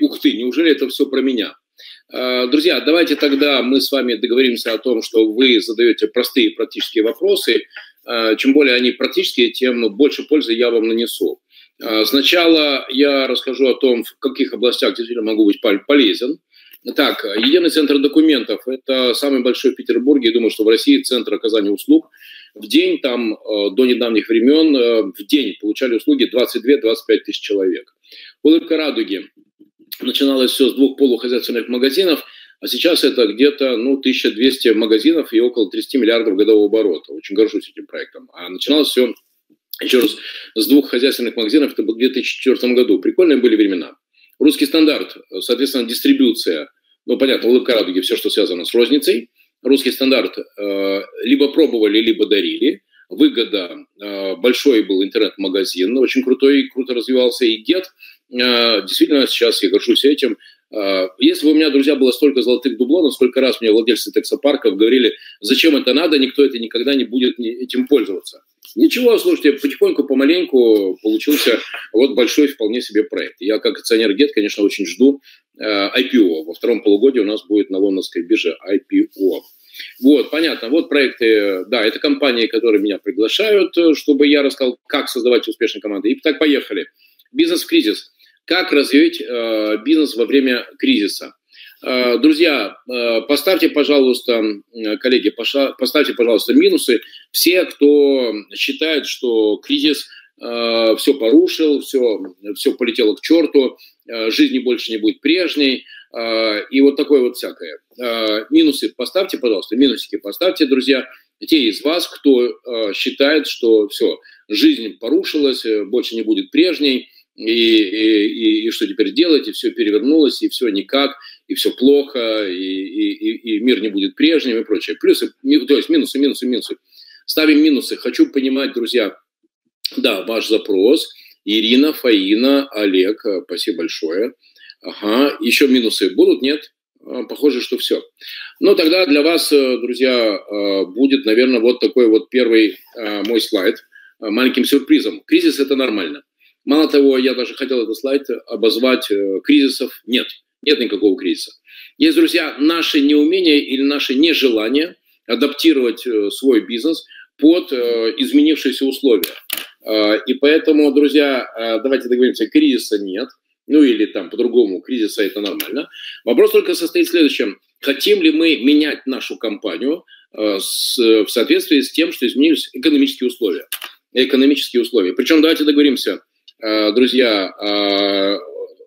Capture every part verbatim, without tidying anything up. Ух ты, неужели это все про меня? Друзья, давайте тогда мы с вами договоримся о том, что вы задаете простые практические вопросы. Чем более они практические, тем больше пользы я вам нанесу. Сначала я расскажу о том, в каких областях действительно могу быть полезен. Так, единый центр документов – это самый большой в Петербурге, я думаю, что в России центр оказания услуг. В день, там, до недавних времен, в день получали услуги двадцать две - двадцать пять тысяч человек. Улыбка радуги. Начиналось все с двух полухозяйственных магазинов, а сейчас это где-то ну, тысяча двести магазинов и около тридцать миллиардов годового оборота. Очень горжусь этим проектом. А начиналось все, еще раз, с двух хозяйственных магазинов, это было в две тысячи четвёртом году. Прикольные были времена. Русский стандарт, соответственно, дистрибьюция, ну, понятно, улыбка радуги, все, что связано с розницей. Русский стандарт э, либо пробовали, либо дарили. Выгода, э, большой был интернет-магазин, очень крутой, круто развивался и Get. Э, действительно, сейчас я горжусь этим. Э, если бы у меня, друзья, было столько золотых дублонов, сколько раз мне владельцы таксопарков говорили, зачем это надо, никто это никогда не будет этим пользоваться. Ничего, слушайте, потихоньку, помаленьку получился вот большой вполне себе проект. Я как акционер Get, конечно, очень жду э, ай пи о. Во втором полугодии у нас будет на Лондонской бирже ай пи о. Вот, понятно, вот проекты, да, это компании, которые меня приглашают, чтобы я рассказал, как создавать успешные команды. И так, поехали. Бизнес в кризис. Как развить э, бизнес во время кризиса? Э, друзья, э, поставьте, пожалуйста, э, коллеги, поша, поставьте, пожалуйста, минусы. Все, кто считает, что кризис э, все порушил, все, все полетело к черту, э, жизни больше не будет прежней. И вот такое вот всякое. Минусы поставьте, пожалуйста, минусики поставьте, друзья. Те из вас, кто считает, что все, жизнь порушилась, больше не будет прежней, и, и, и что теперь делать, и все перевернулось, и все никак, и все плохо, и, и, и мир не будет прежним и прочее. Плюсы, то есть минусы, минусы, минусы. Ставим минусы. Хочу понимать, друзья, да, ваш запрос. Ирина, Фаина, Олег, спасибо большое. Ага, еще минусы будут? Нет? Похоже, что все. Ну, тогда для вас, друзья, будет, наверное, вот такой вот первый мой слайд маленьким сюрпризом. Кризис – это нормально. Мало того, я даже хотел этот слайд обозвать кризисов. Нет, нет никакого кризиса. Есть, друзья, наши неумения или наше нежелание адаптировать свой бизнес под изменившиеся условия. И поэтому, друзья, давайте договоримся, кризиса нет. Ну или там по-другому, кризиса это нормально. Вопрос только состоит в следующем. Хотим ли мы менять нашу компанию э, с, в соответствии с тем, что изменились экономические условия? Экономические условия. Причем давайте договоримся, э, друзья, э,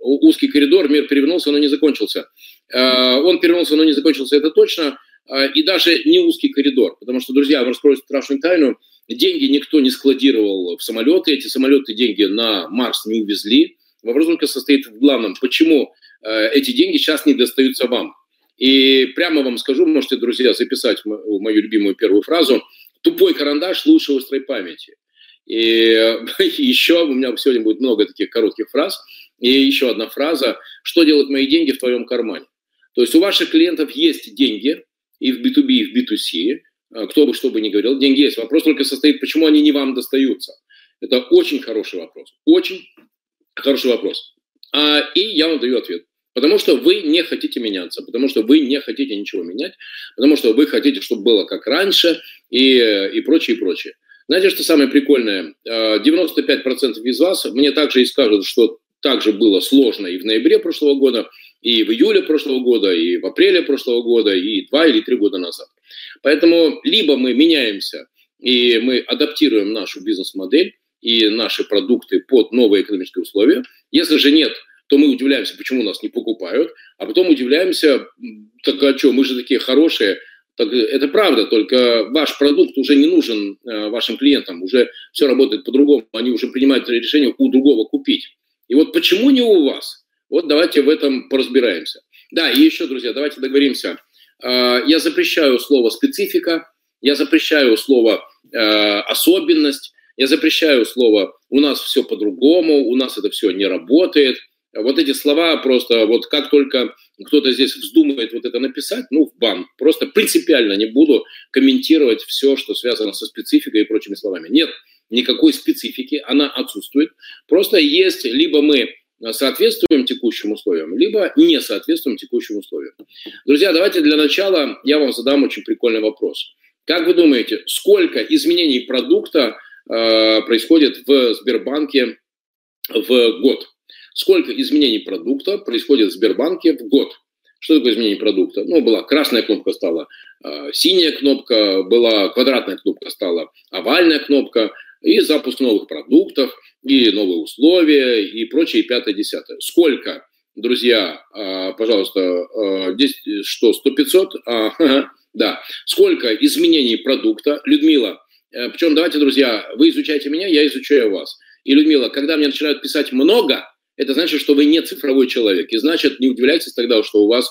узкий коридор, мир перевернулся, но не закончился. Э, он перевернулся, но не закончился, это точно. Э, и даже не узкий коридор, потому что, друзья, вам раскрою страшную тайну, деньги никто не складировал в самолеты, эти самолеты деньги на Марс не увезли. Вопрос только состоит в главном, почему э, эти деньги сейчас не достаются вам. И прямо вам скажу, можете, друзья, записать м- мою любимую первую фразу. Тупой карандаш лучше острой памяти. И э, еще у меня сегодня будет много таких коротких фраз. И еще одна фраза. Что делают мои деньги в твоем кармане? То есть у ваших клиентов есть деньги и в би ту би, и в би ту си. Кто бы что бы ни говорил, деньги есть. Вопрос только состоит, почему они не вам достаются. Это очень хороший вопрос. Очень Хороший вопрос. А, и я вам даю ответ. Потому что вы не хотите меняться, потому что вы не хотите ничего менять, потому что вы хотите, чтобы было как раньше и, и прочее, и прочее. Знаете, что самое прикольное? девяносто пять процентов из вас мне также и скажут, что также было сложно и в ноябре прошлого года, и в июле прошлого года, и в апреле прошлого года, и два или три года назад. Поэтому либо мы меняемся, и мы адаптируем нашу бизнес-модель, и наши продукты под новые экономические условия. Если же нет, то мы удивляемся, почему нас не покупают, а потом удивляемся, так а что, мы же такие хорошие. Так, это правда, только ваш продукт уже не нужен э, вашим клиентам, уже все работает по-другому, они уже принимают решение у другого купить. И вот почему не у вас? Вот давайте в этом поразбираемся. Да, и еще, друзья, давайте договоримся. Э, я запрещаю слово «специфика», я запрещаю слово э, «особенность», я запрещаю слово «у нас все по-другому», «у нас это все не работает». Вот эти слова просто, вот как только кто-то здесь вздумает вот это написать, ну, в бан. Просто принципиально не буду комментировать все, что связано со спецификой и прочими словами. Нет, никакой специфики, она отсутствует. Просто есть либо мы соответствуем текущим условиям, либо не соответствуем текущим условиям. Друзья, давайте для начала я вам задам очень прикольный вопрос. Как вы думаете, сколько изменений продукта э, происходит в Сбербанке в год? Сколько изменений продукта происходит в Сбербанке в год? Что такое изменение продукта? Ну, была красная кнопка, стала э, синяя кнопка, была квадратная кнопка, стала овальная кнопка, и запуск новых продуктов, и новые условия, и прочее, и пятое, десятое. Сколько, друзья, э, пожалуйста, э, десять, что, сто пятьсот? А, ха-ха, да. Сколько изменений продукта? Людмила, э, причем давайте, друзья, вы изучаете меня, я изучаю вас. И, Людмила, когда мне начинают писать «много», это значит, что вы не цифровой человек. И значит, не удивляйтесь тогда, что у вас,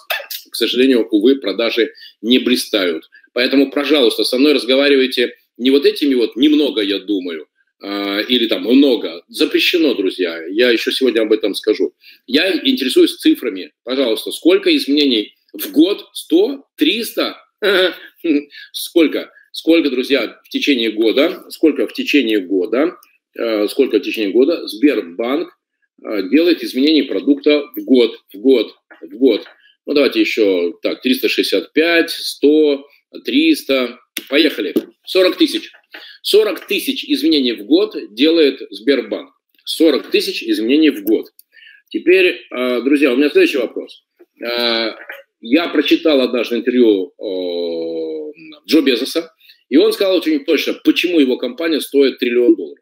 к сожалению, увы, продажи не блистают. Поэтому, пожалуйста, со мной разговаривайте не вот этими вот «немного, я думаю», или там «много». Запрещено, друзья. Я еще сегодня об этом скажу. Я интересуюсь цифрами. Пожалуйста, сколько изменений в год? сто? триста? Сколько? Сколько, друзья, в течение года? Сколько в течение года? Сколько в течение года Сбербанк делает изменения продукта в год, в год, в год. Ну, давайте еще так, триста шестьдесят пять, сто, триста. Поехали. сорок тысяч. сорок тысяч изменений в год делает Сбербанк. сорок тысяч изменений в год. Теперь, друзья, у меня следующий вопрос. Я прочитал однажды интервью Джо Безоса, и он сказал очень точно, почему его компания стоит триллион долларов.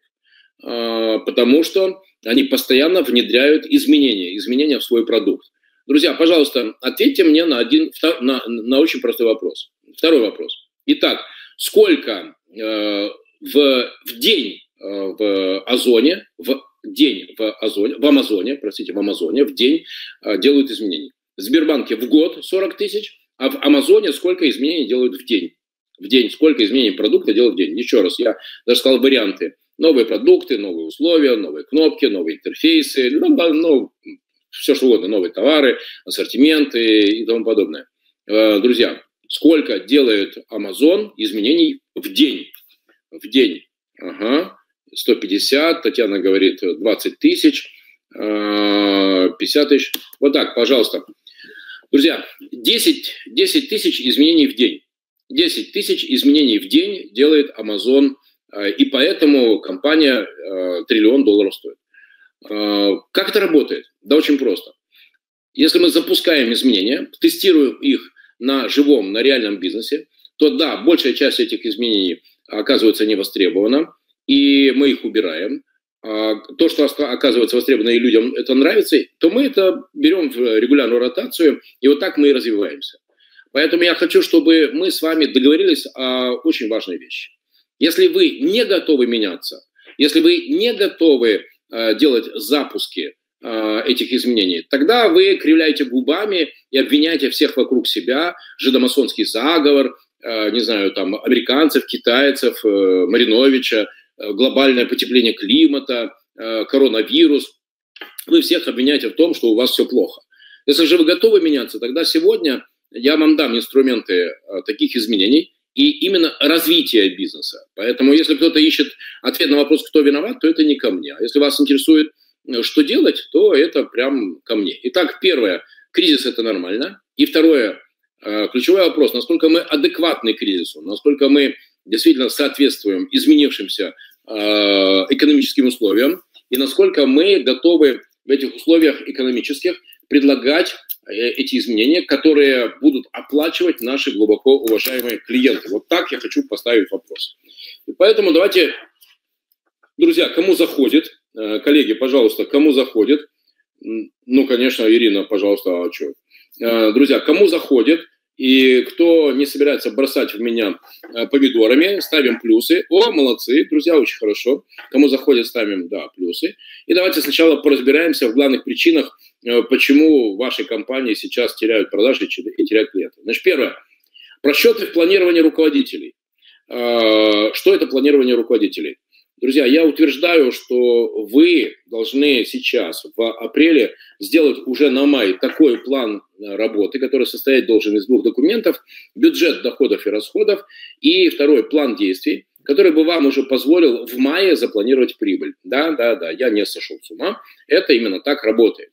Потому что они постоянно внедряют изменения, изменения в свой продукт. Друзья, пожалуйста, ответьте мне на, один, на, на очень простой вопрос. Второй вопрос. Итак, сколько э, в, в день э, в Озоне, в день в Озоне, в Амазоне, простите, в Амазоне в день э, делают изменений? В Сбербанке в год сорок тысяч, а в Амазоне сколько изменений делают в день? В день, сколько изменений продукта делают в день? Еще раз, я даже сказал варианты. Новые продукты, новые условия, новые кнопки, новые интерфейсы, ну, ну, все что угодно, новые товары, ассортименты и тому подобное. Друзья, сколько делает Amazon изменений в день? В день. Ага. сто пятьдесят, Татьяна говорит, двадцать тысяч, пятьдесят тысяч. Вот так, пожалуйста. Друзья, десять тысяч изменений в день. десять тысяч изменений в день делает Amazon. И поэтому компания э, триллион долларов стоит. Э, как это работает? Да очень просто. Если мы запускаем изменения, тестируем их на живом, на реальном бизнесе, то да, большая часть этих изменений оказывается не востребована, и мы их убираем. А то, что оказывается востребовано и людям это нравится, то мы это берем в регулярную ротацию, и вот так мы и развиваемся. Поэтому я хочу, чтобы мы с вами договорились о очень важной вещи. Если вы не готовы меняться, если вы не готовы э, делать запуски э, этих изменений, тогда вы кривляете губами и обвиняете всех вокруг себя, жидомасонский заговор, э, не знаю, там, американцев, китайцев, э, Мариновича, э, глобальное потепление климата, э, коронавирус. Вы всех обвиняете в том, что у вас все плохо. Если же вы готовы меняться, тогда сегодня я вам дам инструменты э, таких изменений, и именно развитие бизнеса. Поэтому, если кто-то ищет ответ на вопрос, кто виноват, то это не ко мне. А если вас интересует, что делать, то это прям ко мне. Итак, первое, кризис – это нормально. И второе, ключевой вопрос, насколько мы адекватны кризису, насколько мы действительно соответствуем изменившимся экономическим условиям, и насколько мы готовы в этих условиях экономических предлагать эти изменения, которые будут оплачивать наши глубоко уважаемые клиенты. Вот так я хочу поставить вопрос. И поэтому давайте, друзья, кому заходит, коллеги, пожалуйста, кому заходит, ну, конечно, Ирина, пожалуйста, а что? Друзья, кому заходит, и кто не собирается бросать в меня помидорами, ставим плюсы. О, молодцы, друзья, очень хорошо. Кому заходит, ставим, да, плюсы. И давайте сначала поразбираемся в главных причинах, почему ваши компании сейчас теряют продажи и теряют клиентов. Значит, первое. Просчеты в планировании руководителей. Что это планирование руководителей? Друзья, я утверждаю, что вы должны сейчас, в апреле, сделать уже на май такой план работы, который состоять должен из двух документов: бюджет доходов и расходов и второй план действий, который бы вам уже позволил в мае запланировать прибыль. Да, да, да, я не сошел с ума. Это именно так работает.